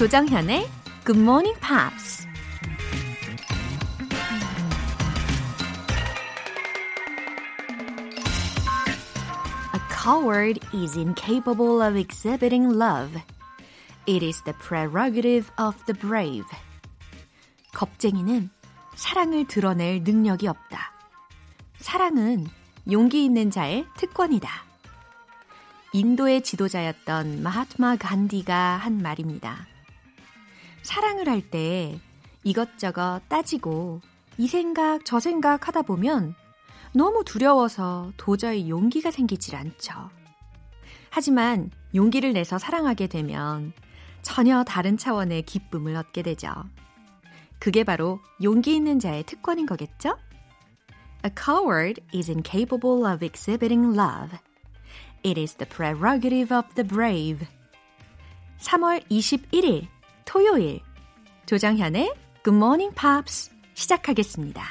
조정현의 Good Morning Pops. A coward is incapable of exhibiting love. It is the prerogative of the brave. 겁쟁이는 사랑을 드러낼 능력이 없다. 사랑은 용기 있는 자의 특권이다. 인도의 지도자였던 마하트마 간디가 한 말입니다. 사랑을 할 때 이것저것 따지고 이 생각 저 생각 하다 보면 너무 두려워서 도저히 용기가 생기질 않죠. 하지만 용기를 내서 사랑하게 되면 전혀 다른 차원의 기쁨을 얻게 되죠. 그게 바로 용기 있는 자의 특권인 거겠죠? A coward is incapable of exhibiting love. It is the prerogative of the brave. 3월 21일 토요일 조정현의 Good Morning Pops 시작하겠습니다.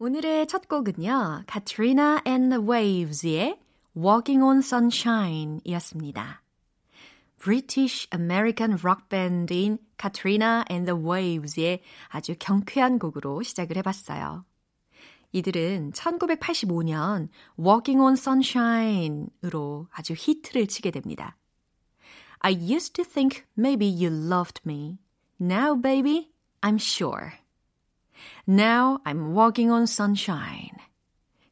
오늘의 첫 곡은요, Katrina and the Waves의 Walking on Sunshine 이었습니다. British American rock band인 Katrina and the Waves의 아주 경쾌한 곡으로 시작을 해봤어요. 이들은 1985년 Walking on Sunshine으로 아주 히트를 치게 됩니다. I used to think maybe you loved me. Now baby, I'm sure. Now I'm walking on sunshine.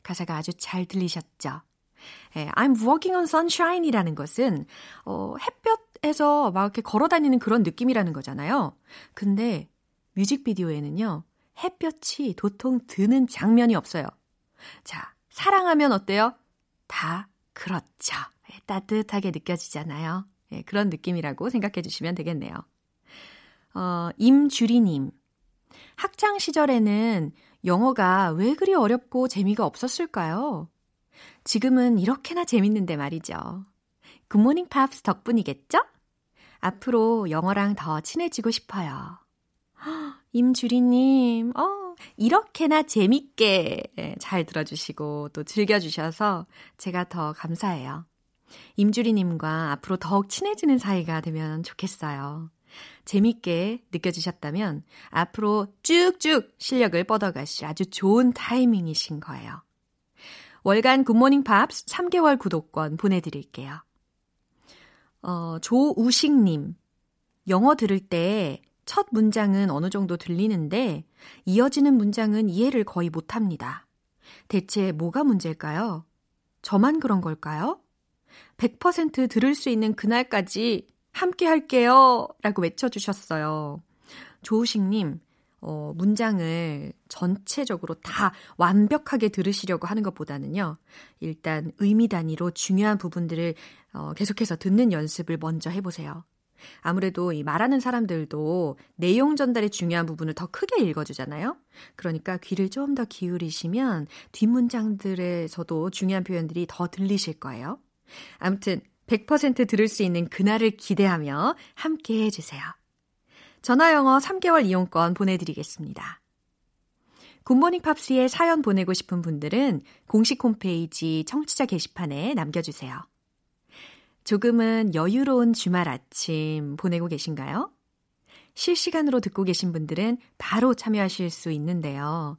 가사가 아주 잘 들리셨죠? 예, I'm walking on sunshine이라는 것은 햇볕에서 막 이렇게 걸어다니는 그런 느낌이라는 거잖아요. 근데 뮤직비디오에는요, 햇볕이 도통 드는 장면이 없어요. 자, 사랑하면 어때요? 다 그렇죠. 예, 따뜻하게 느껴지잖아요. 예, 그런 느낌이라고 생각해 주시면 되겠네요. 임주리님. 학창 시절에는 영어가 왜 그리 어렵고 재미가 없었을까요? 지금은 이렇게나 재밌는데 말이죠. 굿모닝 팝스 덕분이겠죠? 앞으로 영어랑 더 친해지고 싶어요. 임주리님, 이렇게나 재밌게 잘 들어주시고 또 즐겨주셔서 제가 더 감사해요. 임주리님과 앞으로 더욱 친해지는 사이가 되면 좋겠어요. 재밌게 느껴지셨다면 앞으로 쭉쭉 실력을 뻗어가실 아주 좋은 타이밍이신 거예요. 월간 굿모닝 팝스 3개월 구독권 보내드릴게요. 조우식님, 영어 들을 때 첫 문장은 어느 정도 들리는데 이어지는 문장은 이해를 거의 못합니다. 대체 뭐가 문제일까요? 저만 그런 걸까요? 100% 들을 수 있는 그날까지 함께 할게요 라고 외쳐주셨어요. 조우식님, 문장을 전체적으로 다 완벽하게 들으시려고 하는 것보다는요, 일단 의미 단위로 중요한 부분들을 계속해서 듣는 연습을 먼저 해보세요. 아무래도 이 말하는 사람들도 내용 전달의 중요한 부분을 더 크게 읽어주잖아요. 그러니까 귀를 좀 더 기울이시면 뒷문장들에서도 중요한 표현들이 더 들리실 거예요. 아무튼 100% 들을 수 있는 그날을 기대하며 함께해 주세요. 전화영어 3개월 이용권 보내드리겠습니다. 굿모닝 팝스에 사연 보내고 싶은 분들은 공식 홈페이지 청취자 게시판에 남겨주세요. 조금은 여유로운 주말 아침 보내고 계신가요? 실시간으로 듣고 계신 분들은 바로 참여하실 수 있는데요.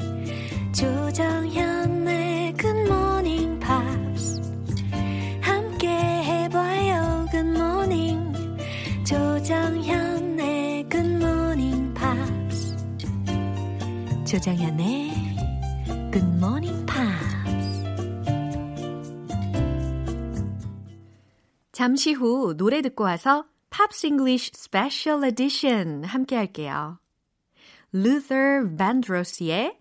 조정현의 Good Morning Pops 조정현의 Good Morning Pop. 잠시 후 노래 듣고 와서 Pops English Special Edition 함께 할게요. Luther Vandross의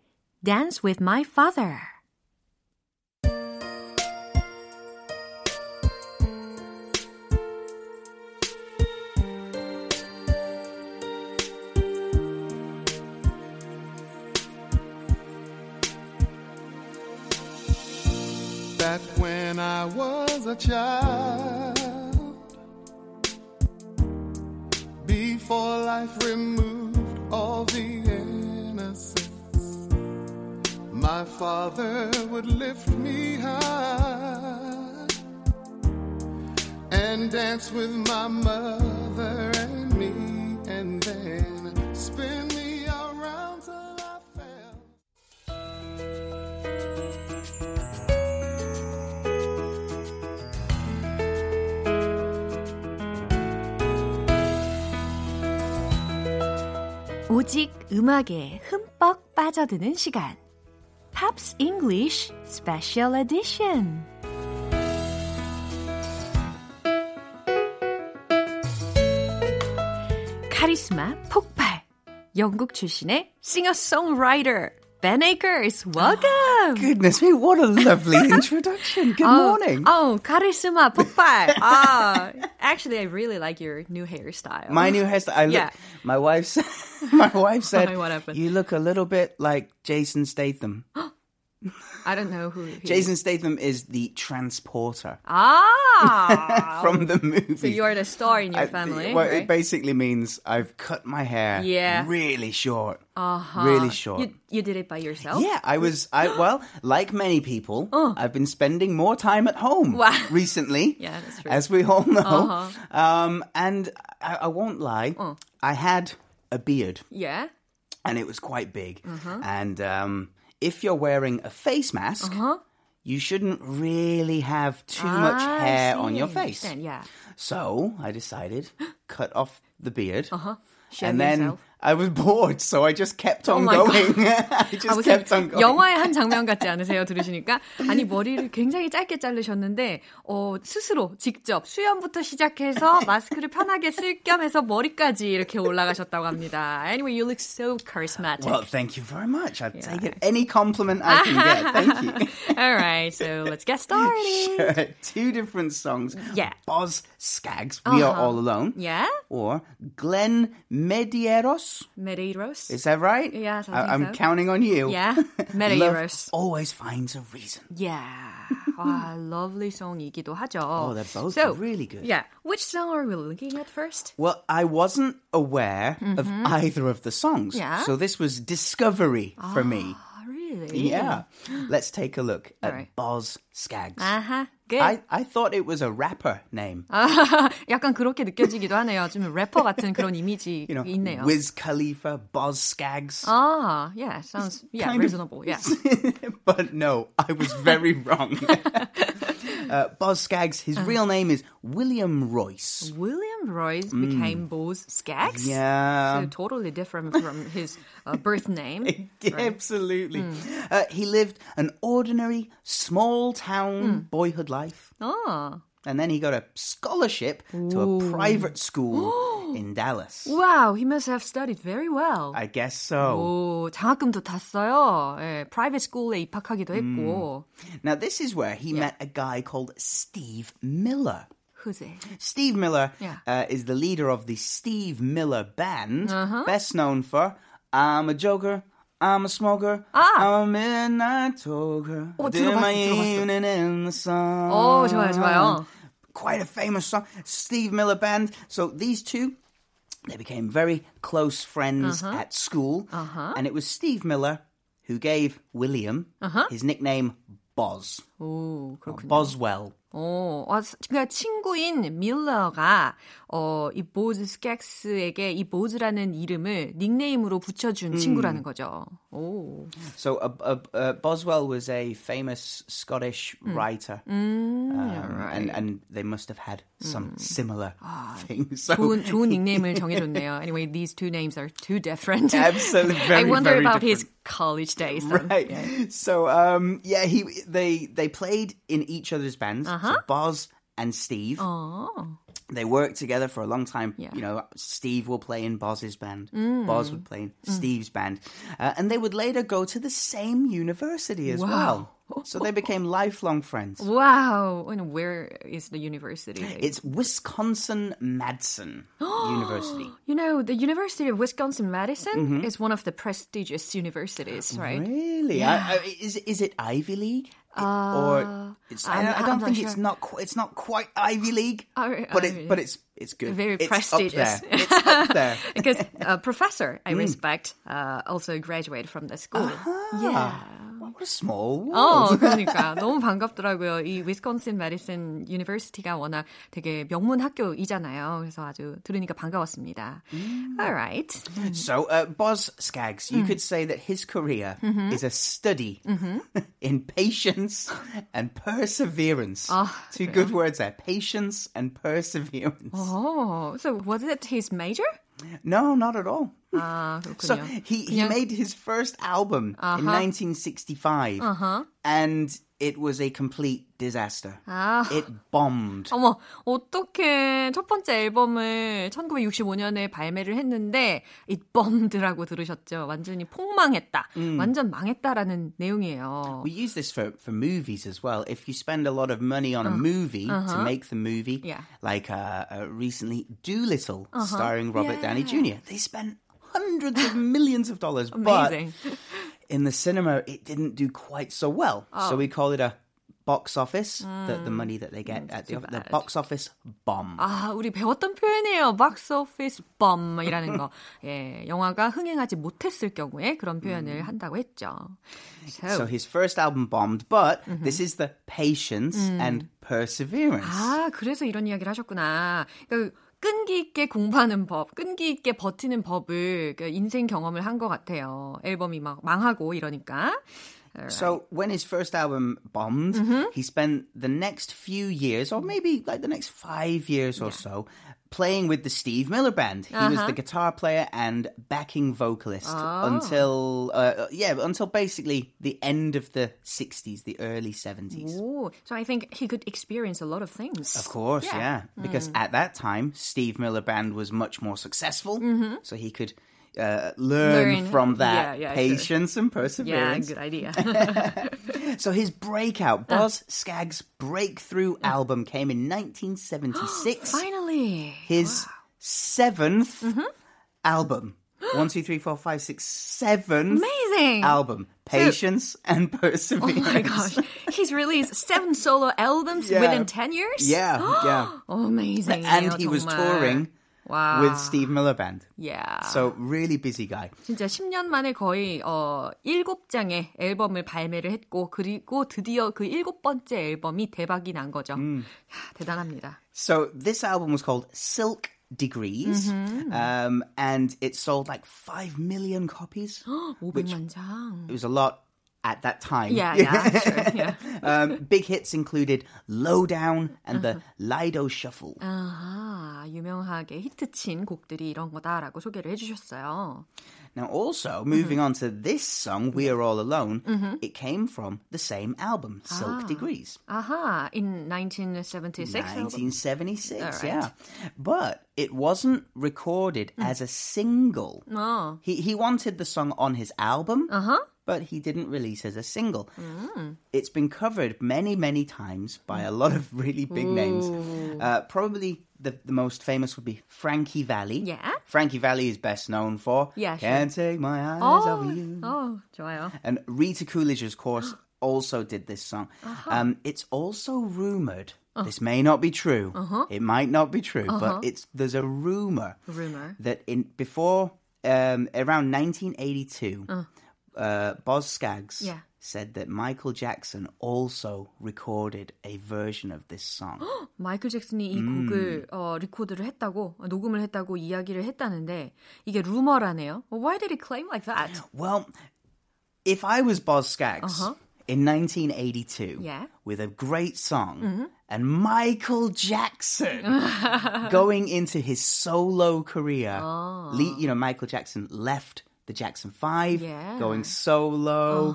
Dance with My Father. That when I was a child, before life removed all the innocence, my father would lift me high and dance with my mother and me, and then spin me around till I fell. 오직 음악에 흠뻑 빠져드는 시간. Pops English Special Edition. 카리스마 폭발. 영국 출신의 싱어송라이터 Ben Akers, welcome. Goodness me, what a lovely introduction. Good morning. Oh, 카리스마 폭발. Actually, I really like your new hairstyle. My new hairstyle. My wife said, oh, what happened? You look a little bit like Jason Statham. I don't know who he Jason is. Statham is the transporter. Ah! From the movie. So you're the star in your family, well, right? It basically means I've cut my hair really short. Uh-huh. Really short. You did it by yourself? Yeah, I was, like many people, I've been spending more time at home recently. Yeah, that's true. As we all know. Uh-huh. And I won't lie, I had a beard. Yeah. And it was quite big. Uh-huh. And... if you're wearing a face mask, you shouldn't really have too much hair on your face. Yeah. So I decided, cut off the beard. And then I was bored, so I just kept on going. I just kept on going. 영화의 한 장면 같지 않으세요? 들으시니까. 아니, 머리를 굉장히 짧게 자르셨는데 스스로 직접 수염부터 시작해서 마스크를 편하게 쓸 겸 해서 머리까지 이렇게 올라가셨다고 합니다. Anyway, you look so charismatic. Well, thank you very much. I'll take it. Any compliment I can get. Thank you. All right, so let's get started. Sure. Two different songs. Yeah. Boz Scaggs, We Are All Alone. Yeah. Or Glenn Medeiros. Is that right? Yeah, I'm counting on you. Yeah, Medeiros. Love always finds a reason. Yeah. Wow, lovely song이기도 하죠. Oh, they're both really good. Yeah. Which song are we looking at first? Well, I wasn't aware of either of the songs. Yeah. So this was discovery for me. Really? Yeah. Let's take a look at Boz Scaggs. Uh-huh. Good. I thought it was a rapper name. 약간 그렇게 느껴지기도 하네요. 좀 래퍼 같은 그런 이미지 있네요. Wiz Khalifa, Boz Scaggs. Ah, yeah, sounds reasonable. Yeah. But no, I was very wrong. Boz Scaggs, his real name is William Royce. William Royce became Boz Scaggs? Yeah. So totally different from his birth name. Absolutely. Right? He lived an ordinary, small-town boyhood life. Oh. And then he got a scholarship to a private school in Dallas. Wow, he must have studied very well. I guess so. 오, 장학금도 탔어요. 예, private school에 입학하기도 했고. Now this is where he met a guy called Steve Miller. Who's it? Steve Miller is the leader of the Steve Miller Band, best known for I'm a Joker. I'm a smoker. I'm a midnight toker. Do my evening in the sun. Oh, 좋아요, 좋아요. Quite a famous song. Steve Miller Band. So these two, they became very close friends at school. And it was Steve Miller who gave William his nickname Boz. 오, 그렇군요. Boswell. 오, 그러니까 친구인 밀러가 이 보즈 스캑스에게 이 보즈라는 이름을 닉네임으로 붙여준 친구라는 거죠. 오. So Boswell was a famous Scottish writer, right. and they must have had some similar things. So 좋은 닉네임을 정해줬네요. Anyway, these two names are too different. Absolutely, very, I wonder about different. His college days. So, right. Yeah. So, yeah, they played in each other's bands. Uh-huh. So Boz and Steve. Oh. They worked together for a long time. Yeah. You know, Steve will play in Boz's band. Boz would play in Steve's band. And they would later go to the same university as well. So they became lifelong friends. Wow. And where is the university? It's Wisconsin-Madison University. You know, the University of Wisconsin-Madison is one of the prestigious universities, right? Really? Yeah. Is it Ivy League? I don't think it's quite Ivy League, but it's good. Very prestigious. It's up there. Because a professor I respect also graduated from the school. Uh-huh. Yeah. What a small world. 그러니까 너무 반갑더라고요. 이 Wisconsin Madison University가 워낙 되게 명문 학교이잖아요. 그래서 아주 들으니까 반가웠습니다. All right. So, Boz Scaggs, you could say that his career is a study in patience and perseverance. 아, Two 그래요? Good words there. Patience and perseverance. Oh, so was it his major? No, not at all. Ah, so he made his first album in 1965, and it was a complete disaster. It bombed. 어머, 어떻게 첫 번째 앨범을 1965년에 발매를 했는데 it bombed라고 들으셨죠? 완전히 폭망했다, 완전 망했다라는 내용이에요. We use this for movies as well. If you spend a lot of money on a movie to make the movie, like recently Doolittle starring Robert Downey Jr., they spent hundreds of millions of dollars, Amazing. But in the cinema, it didn't do quite so well. Oh. So we call it a box office, the money that they get at the box office bomb. 아, 우리 배웠던 표현이에요. box office bomb이라는 거. 예, 영화가 흥행하지 못했을 경우에 그런 표현을 한다고 했죠. So his first album bombed, but this is the patience and perseverance. 아, 그래서 이런 이야기를 하셨구나. 그러니까 끈기 있게 공부하는 법, 끈기 있게 버티는 법을 인생 경험을 한 것 같아요. 앨범이 막 망하고 이러니까. Right. So when his first album bombed, he spent the next few years, or maybe like the next 5 years or so, playing with the Steve Miller Band. He was the guitar player and backing vocalist until basically the end of the 60s, the early 70s. Ooh, so I think he could experience a lot of things. Of course, because at that time, Steve Miller Band was much more successful, so he could... learn from that patience and perseverance. Yeah, good idea. So his breakout, Boz Scaggs' breakthrough album came in 1976. Finally! His seventh album. 1, 2, 3, 4, 5, 6, seventh Amazing. Album. Patience and perseverance. Oh my gosh. He's released 7 solo albums within 10 years? Yeah. Amazing. And he was touring... Wow. With Steve Miller Band. Yeah. So really busy guy. 진짜 10년 만에 거의 7장의 앨범을 발매를 했고 그리고 드디어 그 7번째 앨범이 대박이 난 거죠. 야, 대단합니다. So this album was called Silk Degrees and it sold like 5 million copies. 500만 장. It was a lot at that time. Yeah, sure. Yeah. Big hits included Low Down and the Lido Shuffle. 아, 유명하게 히트친 곡들이 이런 거다라고 소개를 해주셨어요. Now also, moving on to this song, We Are All Alone, it came from the same album, Silk Degrees. Aha, in 1976? 1976, yeah. But it wasn't recorded as a single. He wanted the song on his album. But he didn't release as a single. It's been covered many, many times by a lot of really big names. Probably the most famous would be Frankie Valli. Yeah. Frankie Valli is best known for Can't Take My Eyes Off You. Oh, 좋아요. And Rita Coolidge, of course, also did this song. It's also rumored. This may not be true. It might not be true. But there's a rumor. That before, around 1982... Boz Scaggs said that Michael Jackson also recorded a version of this song. 마이클 잭슨이 이 곡을 리코드를 했다고 녹음을 했다고 이야기를 했다는데 이게 루머라네요. Why did he claim like that? Well, if I was Boz Scaggs in 1982 with a great song and Michael Jackson going into his solo career, Michael Jackson left the Jackson 5, going solo,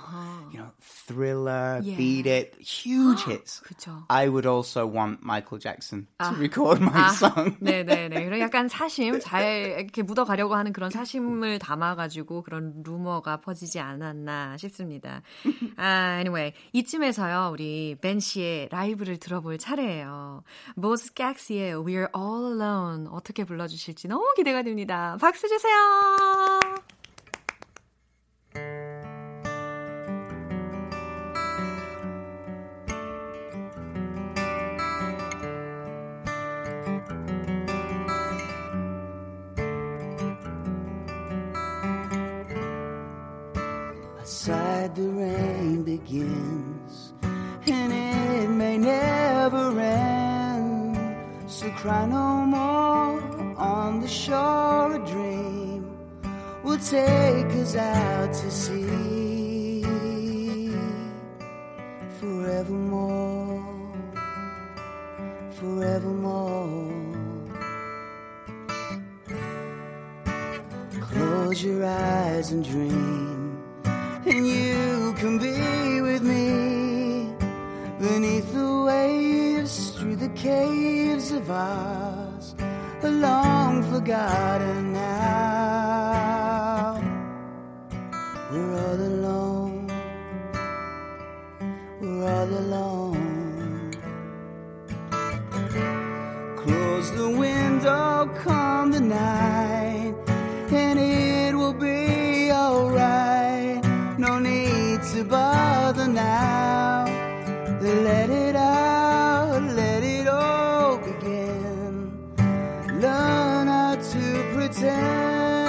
you know, Thriller, Beat It, huge hits. 그쵸. I would also want Michael Jackson to record my song. 네네네. 그런 약간 사심, 잘 이렇게 묻어가려고 하는 그런 사심을 담아가지고 그런 루머가 퍼지지 않았나 싶습니다. Anyway, 이쯤에서요, 우리 벤 씨의 라이브를 들어볼 차례예요. Boz Scaggs의 We're All Alone 어떻게 불러주실지 너무 기대가 됩니다. 박수 주세요. Outside the rain begins and it may never end. So cry no more on the shore. A dream will take us out to sea forevermore, forevermore. Close your eyes and dream. And you can be with me beneath the waves, through the caves of ours, a long forgotten now. We're all alone, we're all alone. Close the window, come the night, and it will be alright. No need to bother now. Let it out, let it all begin. Learn how to pretend.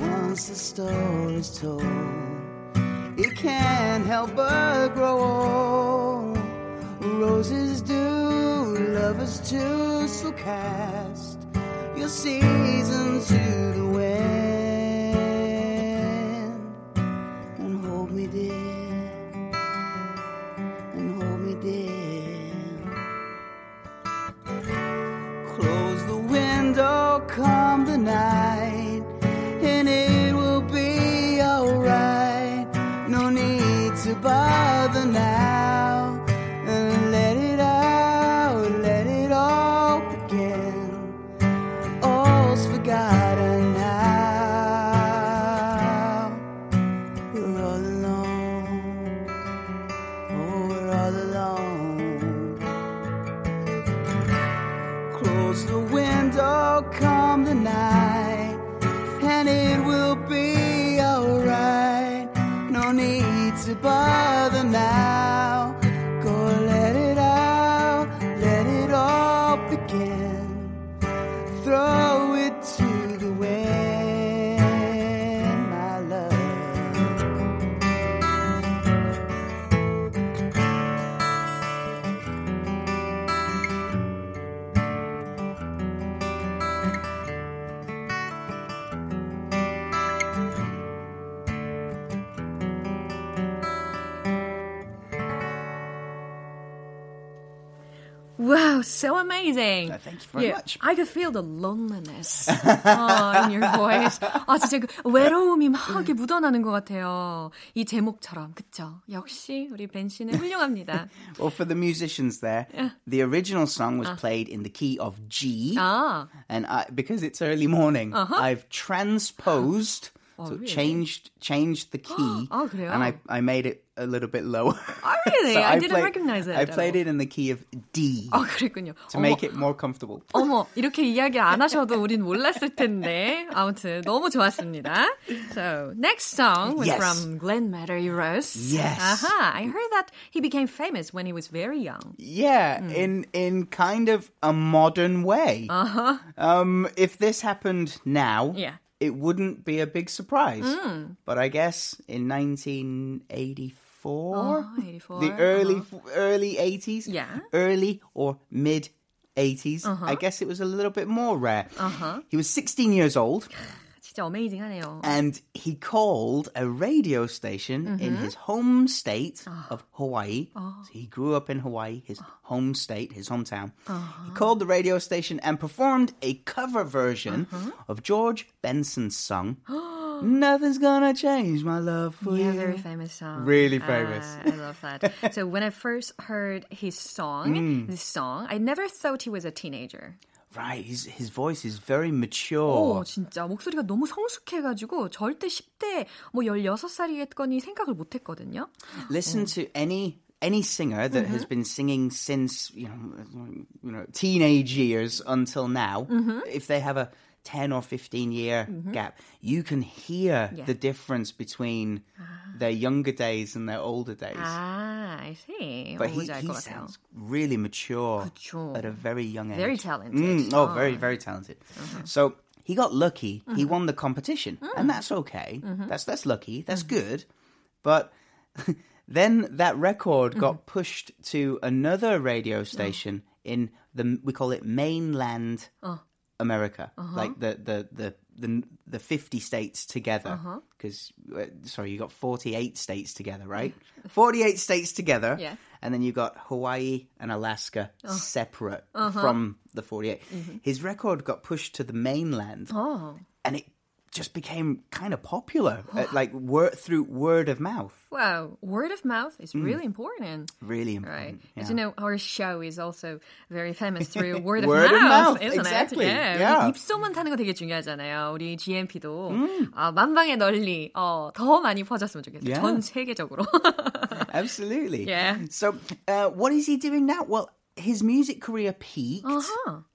Once the story is told, it can't help but grow old. Roses do, lovers too. So cast your season to the wind and hold me dear, and hold me dear. Close the window, come the night, and it will be alright. No need to bother now, and let it out, let it all begin. All's forgotten now. We're all alone, oh, we're all alone. Close the window, come the night, and it will be alright. No need to bother now. Go let it out, let it all begin. Throw it to the wind, my love. Wow, so amazing. Thank you very much. I could feel the loneliness in your voice. 아, 진짜 그 외로움이 막 이렇게 묻어나는 것 같아요. 이 제목처럼, 그쵸? 역시 우리 벤 씨는 훌륭합니다. Well, for the musicians there, the original song was played in the key of G. And because it's early morning, I've transposed... So really? changed the key, and I made it a little bit lower. Oh, really? So I didn't recognize it. I played it in the key of D. Oh, 그랬군요. To make it more comfortable. 어머, 이렇게 이야기 안 하셔도 우린 몰랐을 텐데. 아무튼 너무 좋았습니다. So next song was from Glenn Medeiros. Yes. I heard that he became famous when he was very young. Yeah, in kind of a modern way. If this happened now. Yeah. It wouldn't be a big surprise. But I guess in 1984, the early 80s, early or mid 80s, I guess it was a little bit more rare. He was 16 years old. 진짜 어메이징하네요. And he called a radio station mm-hmm. in his home state of Hawaii. So he grew up in Hawaii, his home state, his hometown. He called the radio station and performed a cover version of George Benson's song, Nothing's Gonna Change My Love For You. Yeah, very famous song. Really famous. I love that. So when I first heard his song, I never thought he was a teenager. Right, his voice is very mature. 오, 진짜 목소리가 너무 성숙해가지고 절대 10대, 뭐 16살이겠거니 생각을 못했거든요. Listen to any singer that has been singing since, you know, teenage years until now, if they have a 10 or 15 year gap, you can hear the difference between their younger days and their older days. Ah, I see. But he sounds really mature 그쵸. At a very young age. Very talented. Very, very talented. So he got lucky. He won the competition. And that's okay. That's lucky. That's good. But then that record got pushed to another radio station in we call it mainland America, like the 50 states together, because, you got 48 states together, right? 48 states together, yeah. And then you got Hawaii and Alaska separate from the 48. His record got pushed to the mainland, and it just became kind of popular, through word of mouth. Wow, word of mouth is really important. Really important. Right. Yeah. As you know, our show is also very famous through word of mouth, isn't exactly. it? Yeah. 입소문 타는 거 되게 중요하잖아요. 우리 GMP도 만방에 널리 더 많이 퍼졌으면 좋겠어요. Yeah. 전 세계적으로. Absolutely. Yeah. So, what is he doing now? Well, his music career peaked.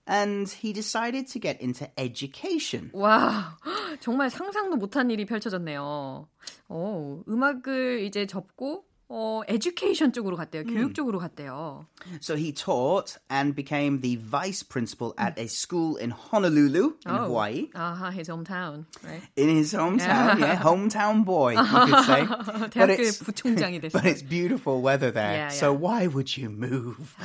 And he decided to get into education. 와, 정말 상상도 못한 일이 펼쳐졌네요. 음악을 이제 접고 education 쪽으로 갔대요. 교육 쪽으로 갔대요. So he taught and became the vice principal at a school in Honolulu in Hawaii. His hometown, right? In his hometown, yeah. Hometown boy, you could say. But it's beautiful weather there, yeah, yeah. So why would you move?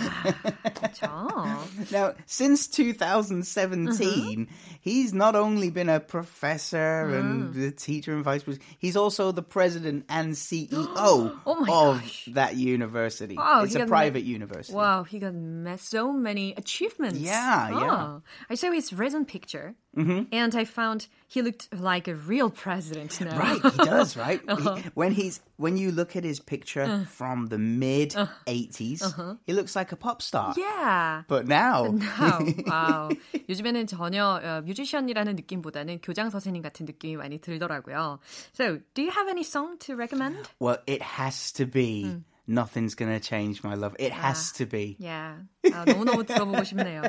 Now, since 2017, he's not only been a professor and the teacher and vice principal, he's also the president and CEO of that university. Wow, it's a private university. Wow, he got so many achievements. Yeah, yeah. I saw his recent picture, and I found he looked like a real president now. Right, he does, right? When you look at his picture from the mid-80s, he looks like a pop star. Yeah. But now. Wow. 요즘에는 전혀 뮤지션이라는 느낌보다는 교장 선생님 같은 느낌이 많이 들더라고요. So, do you have any song to recommend? Well, it has to be... Nothing's Gonna Change My Love. It has to be. Yeah. 너무너무 들어보고 싶네요.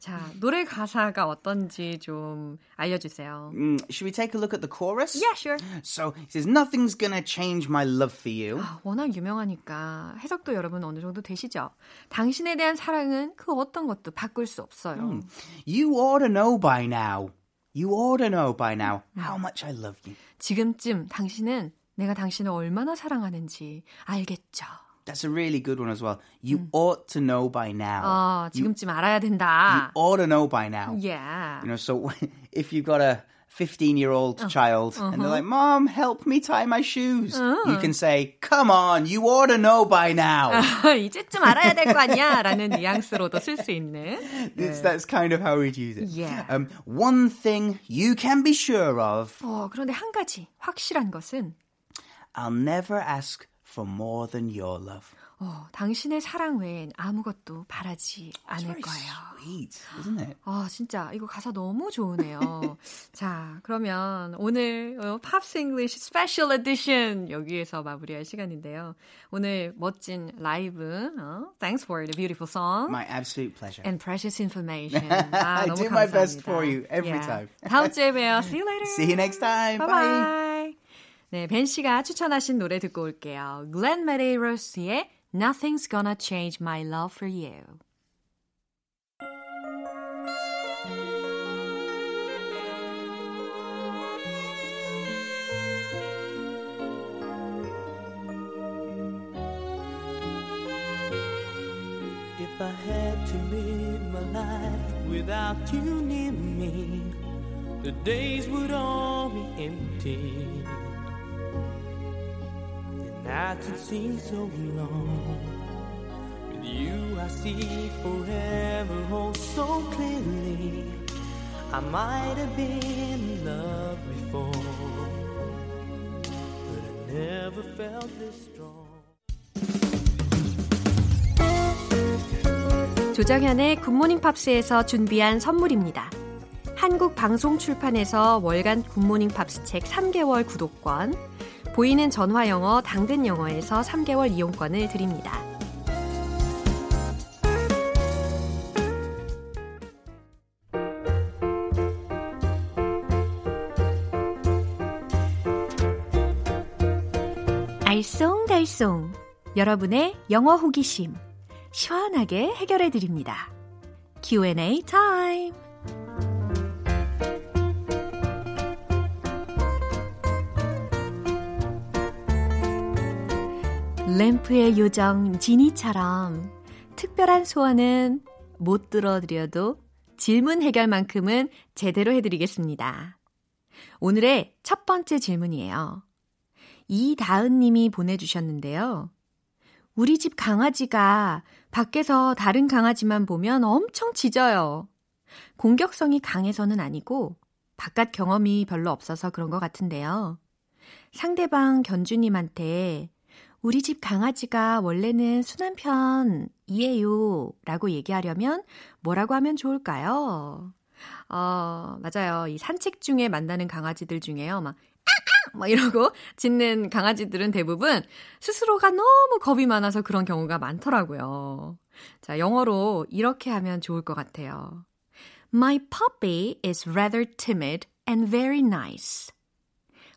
자, 노래 가사가 어떤지 좀 알려주세요. Should we take a look at the chorus? Yeah, sure. So, it says, Nothing's gonna change my love for you. 워낙 유명하니까 해석도 여러분 어느 정도 되시죠? 당신에 대한 사랑은 그 어떤 것도 바꿀 수 없어요. You ought to know by now. You ought to know by now how much I love you. 지금쯤 당신은 내가 당신을 얼마나 사랑하는지 알겠죠. That's a really good one as well. You ought to know by now. 지금쯤 알아야 된다. You ought to know by now. Yeah. You know, so if you've got a 15-year-old child and they're like, Mom, help me tie my shoes. You can say, come on, you ought to know by now. 이제쯤 알아야 될 거 아니야? 라는 뉘앙스로도 쓸 수 있는. That's kind of how we'd use it. Yeah. One thing you can be sure of. 그런데 한 가지 확실한 것은 I'll never ask for more than your love. 당신의 사랑 외엔 아무것도 바라지 않을 거예요. Sweet, isn't it? 진짜 이거 가사 너무 좋으네요. 자, 그러면 오늘 팝스 잉글리시 스페셜 에디션 여기에서 마무리할 시간인데요. 오늘 멋진 라이브. Thanks for the beautiful song. My absolute pleasure. And precious information. I 너무 do 감사합니다. My best for you every time. 다음 주에 봬요. See you later. See you next time. Bye. 네, 벤 씨가 추천하신 노래 듣고 올게요. Glenn Medeiros의 Nothing's Gonna Change My Love For You. If I had to live my life without you near me the days would all be empty. The nights had seemed so long. With you I see forever, oh so clearly. I might have been in love before, but I never felt this strong. 조정현의 굿모닝 팝스에서 준비한 선물입니다. 한국방송출판에서 월간 굿모닝 팝스 책 3개월 구독권, 보이는 전화영어 당근영어에서 3개월 이용권을 드립니다. 알쏭달쏭 여러분의 영어 호기심 시원하게 해결해 드립니다. Q&A 타임. 램프의 요정 지니처럼 특별한 소원은 못 들어드려도 질문 해결만큼은 제대로 해드리겠습니다. 오늘의 첫 번째 질문이에요. 이다은 님이 보내주셨는데요. 우리 집 강아지가 밖에서 다른 강아지만 보면 엄청 짖어요. 공격성이 강해서는 아니고 바깥 경험이 별로 없어서 그런 것 같은데요. 상대방 견주님한테 우리 집 강아지가 원래는 순한 편이에요 라고 얘기하려면 뭐라고 하면 좋을까요? 맞아요. 이 산책 중에 만나는 강아지들 중에요. 막 이러고 짖는 강아지들은 대부분 스스로가 너무 겁이 많아서 그런 경우가 많더라고요. 자, 영어로 이렇게 하면 좋을 것 같아요. My puppy is rather timid and very nice.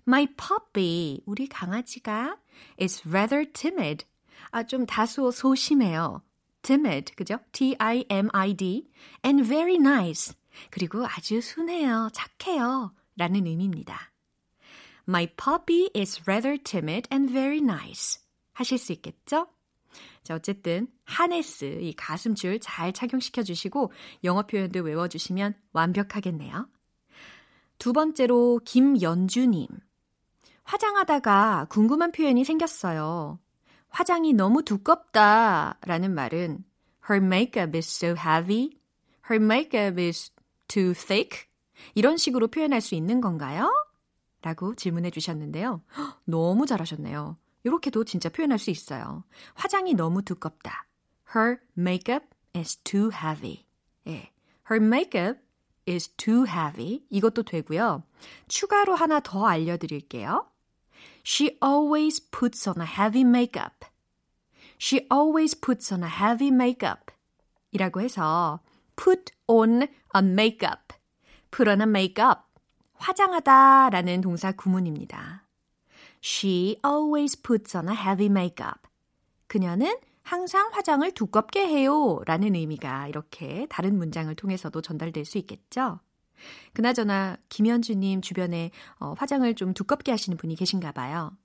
My puppy, 우리 강아지가 is rather timid. 좀 다소 소심해요. timid, 그죠? T-I-M-I-D and very nice. 그리고 아주 순해요, 착해요 라는 의미입니다. My puppy is rather timid and very nice. 하실 수 있겠죠? 자, 어쨌든 하네스, 이 가슴줄 잘 착용시켜 주시고 영어 표현도 외워주시면 완벽하겠네요. 두 번째로 김연주님. 화장하다가 궁금한 표현이 생겼어요. 화장이 너무 두껍다 라는 말은 Her makeup is so heavy. Her makeup is too thick. 이런 식으로 표현할 수 있는 건가요? 라고 질문해 주셨는데요. 너무 잘하셨네요. 이렇게도 진짜 표현할 수 있어요. 화장이 너무 두껍다. Her makeup is too heavy. 예, Her makeup is too heavy. 이것도 되고요. 추가로 하나 더 알려드릴게요. She always puts on a heavy makeup. She always puts on a heavy makeup. 이라고 해서 put on a makeup. Put on a makeup. 화장하다 라는 동사 구문입니다. She always puts on a heavy makeup. 그녀는 항상 화장을 두껍게 해요 라는 의미가 이렇게 다른 문장을 통해서도 전달될 수 있겠죠. 그나저나 김현주님 주변에 화장을 좀 두껍게 하시는 분이 계신가 봐요.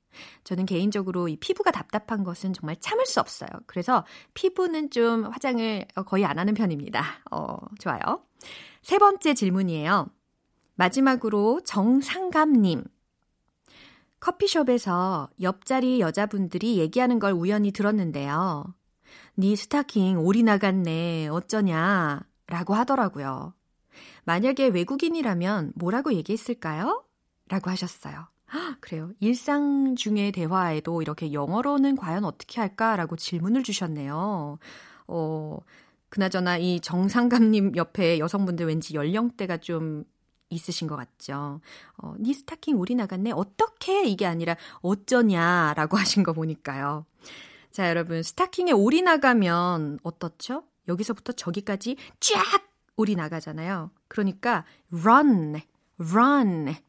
저는 개인적으로 이 피부가 답답한 것은 정말 참을 수 없어요. 그래서 피부는 좀 화장을 거의 안 하는 편입니다. 좋아요. 세 번째 질문이에요. 마지막으로 정상감님. 커피숍에서 옆자리 여자분들이 얘기하는 걸 우연히 들었는데요. 네 스타킹 올이 나갔네. 어쩌냐? 라고 하더라고요. 만약에 외국인이라면 뭐라고 얘기했을까요? 라고 하셨어요. 그래요. 일상 중의 대화에도 이렇게 영어로는 과연 어떻게 할까라고 질문을 주셨네요. 그나저나 이 정상감님 옆에 여성분들 왠지 연령대가 좀 있으신 것 같죠. 네 스타킹 올이 나갔네. 어떻게? 이게 아니라 어쩌냐라고 하신 거 보니까요. 자, 여러분 스타킹에 올이 나가면 어떻죠? 여기서부터 저기까지 쫙 올이 나가잖아요. 그러니까 run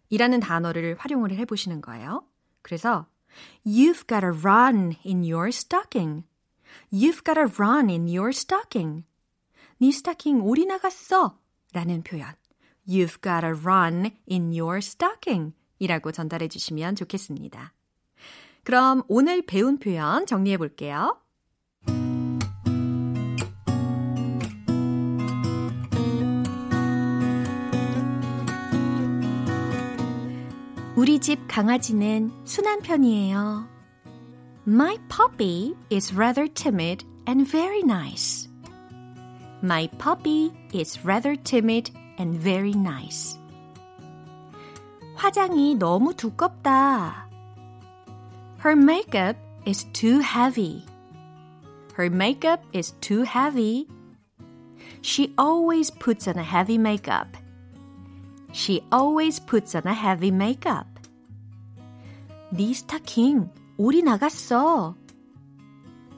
이라는 단어를 활용을 해보시는 거예요. 그래서 You've got to run in your stocking. You've got to run in your stocking. 네 스타킹 올이 나갔어 라는 표현. You've got to run in your stocking 이라고 전달해 주시면 좋겠습니다. 그럼 오늘 배운 표현 정리해 볼게요. 우리 집 강아지는 순한 편이에요. My puppy is rather timid and very nice. My puppy is rather timid and very nice. 화장이 너무 두껍다. Her makeup is too heavy. Her makeup is too heavy. She always puts on a heavy makeup. She always puts on a heavy makeup. 네 스타킹 올이 나갔어.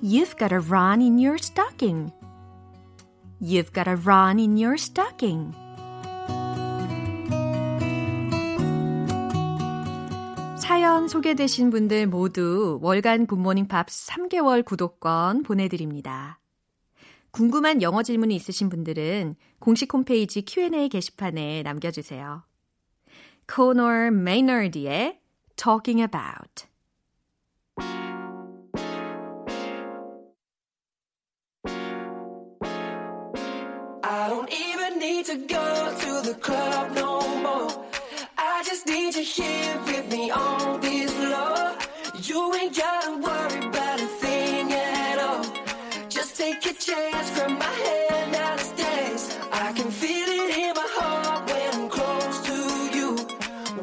You've got a run in your stocking. You've got a run in your stocking. 사연 소개되신 분들 모두 월간 굿모닝 팝스 3개월 구독권 보내드립니다. 궁금한 영어 질문이 있으신 분들은 공식 홈페이지 Q&A 게시판에 남겨주세요. 코너 메이너드의 Talking About. I don't even need to go to the club no more. I just need you here with me on this floor. You ain't gotta worry about a thing at all. Just take a chance, grab my hand out of dance. I can feel it in my heart when I'm close to you.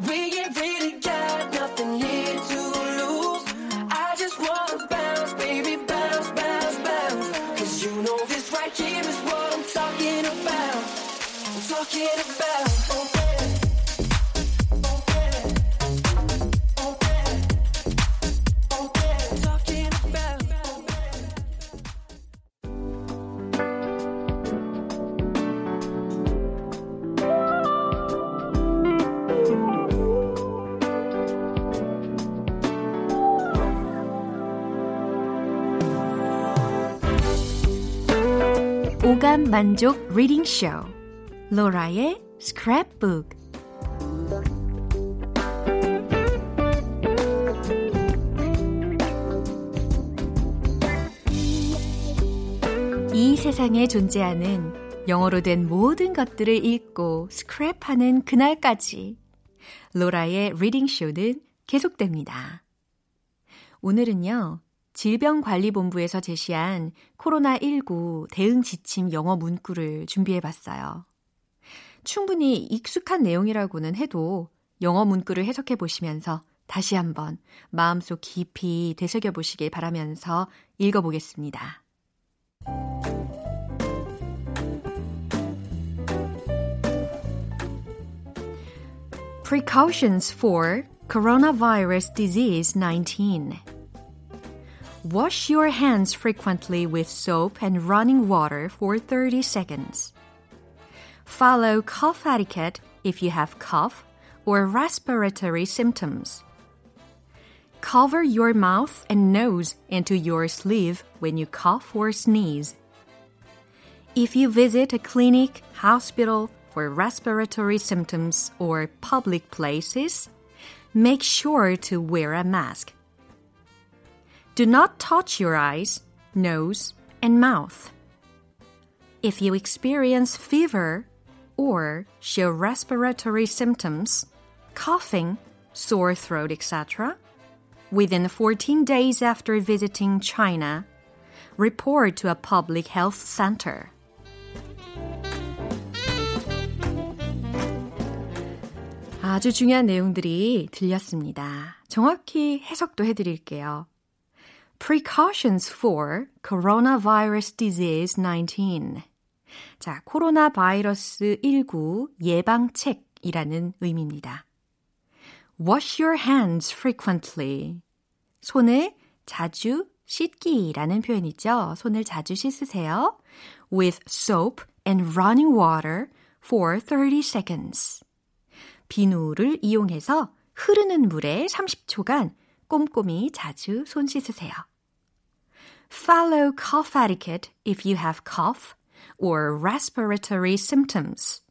We ain't really got nothing here to lose. I just wanna bounce, baby, bounce, bounce, bounce. Cause you know this right here is what I'm talking about. I'm talking about. 오감 만족 리딩 쇼 로라의 스크랩북. 이 세상에 존재하는 영어로 된 모든 것들을 읽고 스크랩하는 그날까지 로라의 리딩 쇼는 계속됩니다. 오늘은요, 질병관리본부에서 제시한 코로나19 대응 지침 영어 문구를 준비해봤어요. 충분히 익숙한 내용이라고는 해도 영어 문구를 해석해 보시면서 다시 한번 마음속 깊이 되새겨보시길 바라면서 읽어보겠습니다. Precautions for Coronavirus Disease 19. Wash your hands frequently with soap and running water for 30 seconds. Follow cough etiquette if you have cough or respiratory symptoms. Cover your mouth and nose into your sleeve when you cough or sneeze. If you visit a clinic, hospital for respiratory symptoms or public places, make sure to wear a mask. Do not touch your eyes, nose, and mouth. If you experience fever or show respiratory symptoms, coughing, sore throat, etc., within 14 days after visiting China, report to a public health center. 아주 중요한 내용들이 들렸습니다. 정확히 해석도 해드릴게요. Precautions for Coronavirus Disease 19. 자, 코로나 바이러스 19 예방책이라는 의미입니다. Wash your hands frequently. 손을 자주 씻기라는 표현이죠. 손을 자주 씻으세요. With soap and running water for 30 seconds. 비누를 이용해서 흐르는 물에 30초간 꼼꼼히 자주 손 씻으세요. Follow cough etiquette if you have cough or respiratory symptoms.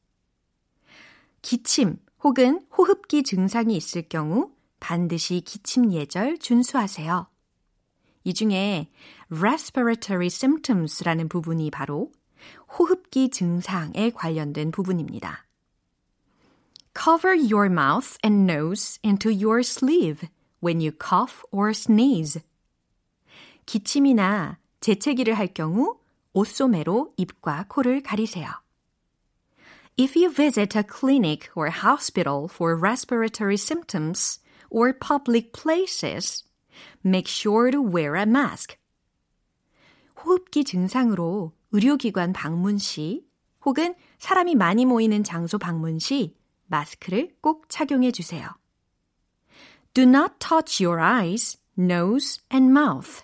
기침 혹은 호흡기 증상이 있을 경우 반드시 기침 예절 준수하세요. 이 중에 respiratory symptoms라는 부분이 바로 호흡기 증상에 관련된 부분입니다. Cover your mouth and nose into your sleeve when you cough or sneeze. 기침이나 재채기를 할 경우 옷소매로 입과 코를 가리세요. If you visit a clinic or hospital for respiratory symptoms or public places, make sure to wear a mask. 호흡기 증상으로 의료기관 방문 시 혹은 사람이 많이 모이는 장소 방문 시 마스크를 꼭 착용해 주세요. Do not touch your eyes, nose, and mouth.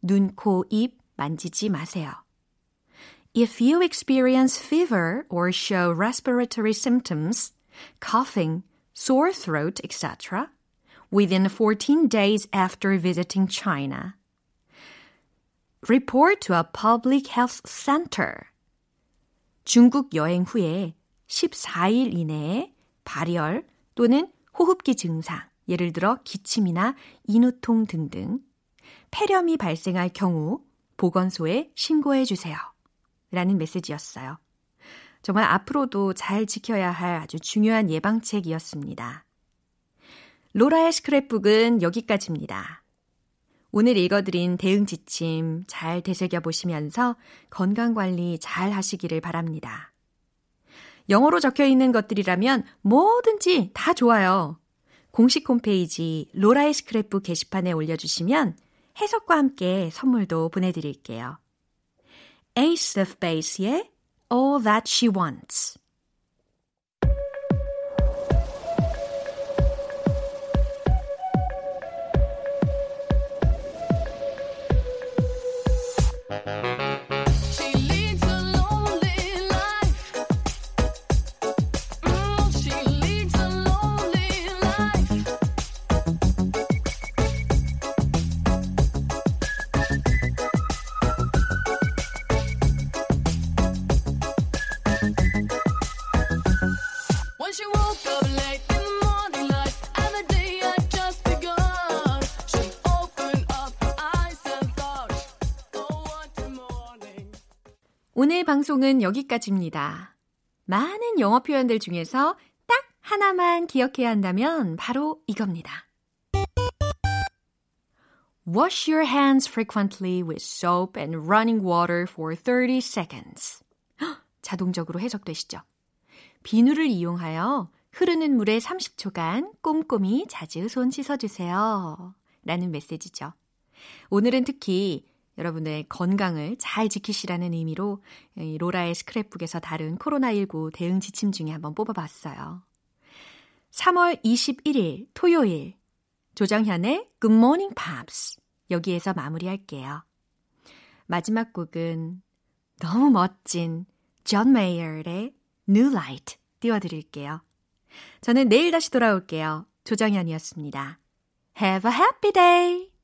눈, 코, 입 만지지 마세요. If you experience fever or show respiratory symptoms, coughing, sore throat, etc., within 14 days after visiting China, report to a public health center. 중국 여행 후에 14일 이내에 발열 또는 호흡기 증상, 예를 들어 기침이나 인후통 등등 폐렴이 발생할 경우 보건소에 신고해 주세요. 라는 메시지였어요. 정말 앞으로도 잘 지켜야 할 아주 중요한 예방책이었습니다. 로라의 스크랩북은 여기까지입니다. 오늘 읽어드린 대응 지침 잘 되새겨 보시면서 건강관리 잘 하시기를 바랍니다. 영어로 적혀있는 것들이라면 뭐든지 다 좋아요. 공식 홈페이지 로라의 스크랩북 게시판에 올려주시면 해석과 함께 선물도 보내드릴게요. Ace of Base의 All That She Wants. 오늘 방송은 여기까지입니다. 많은 영어 표현들 중에서 딱 하나만 기억해야 한다면 바로 이겁니다. Wash your hands frequently with soap and running water for 30 seconds. 자동적으로 해석되시죠? 비누를 이용하여 흐르는 물에 30초간 꼼꼼히 자주 손 씻어주세요. 라는 메시지죠. 오늘은 특히 여러분의 건강을 잘 지키시라는 의미로 로라의 스크랩북에서 다룬 코로나19 대응 지침 중에 한번 뽑아봤어요. 3월 21일 토요일 조정현의 Good Morning Pops 여기에서 마무리할게요. 마지막 곡은 너무 멋진 존 메이어의 New Light 띄워드릴게요. 저는 내일 다시 돌아올게요. 조정현이었습니다. Have a happy day!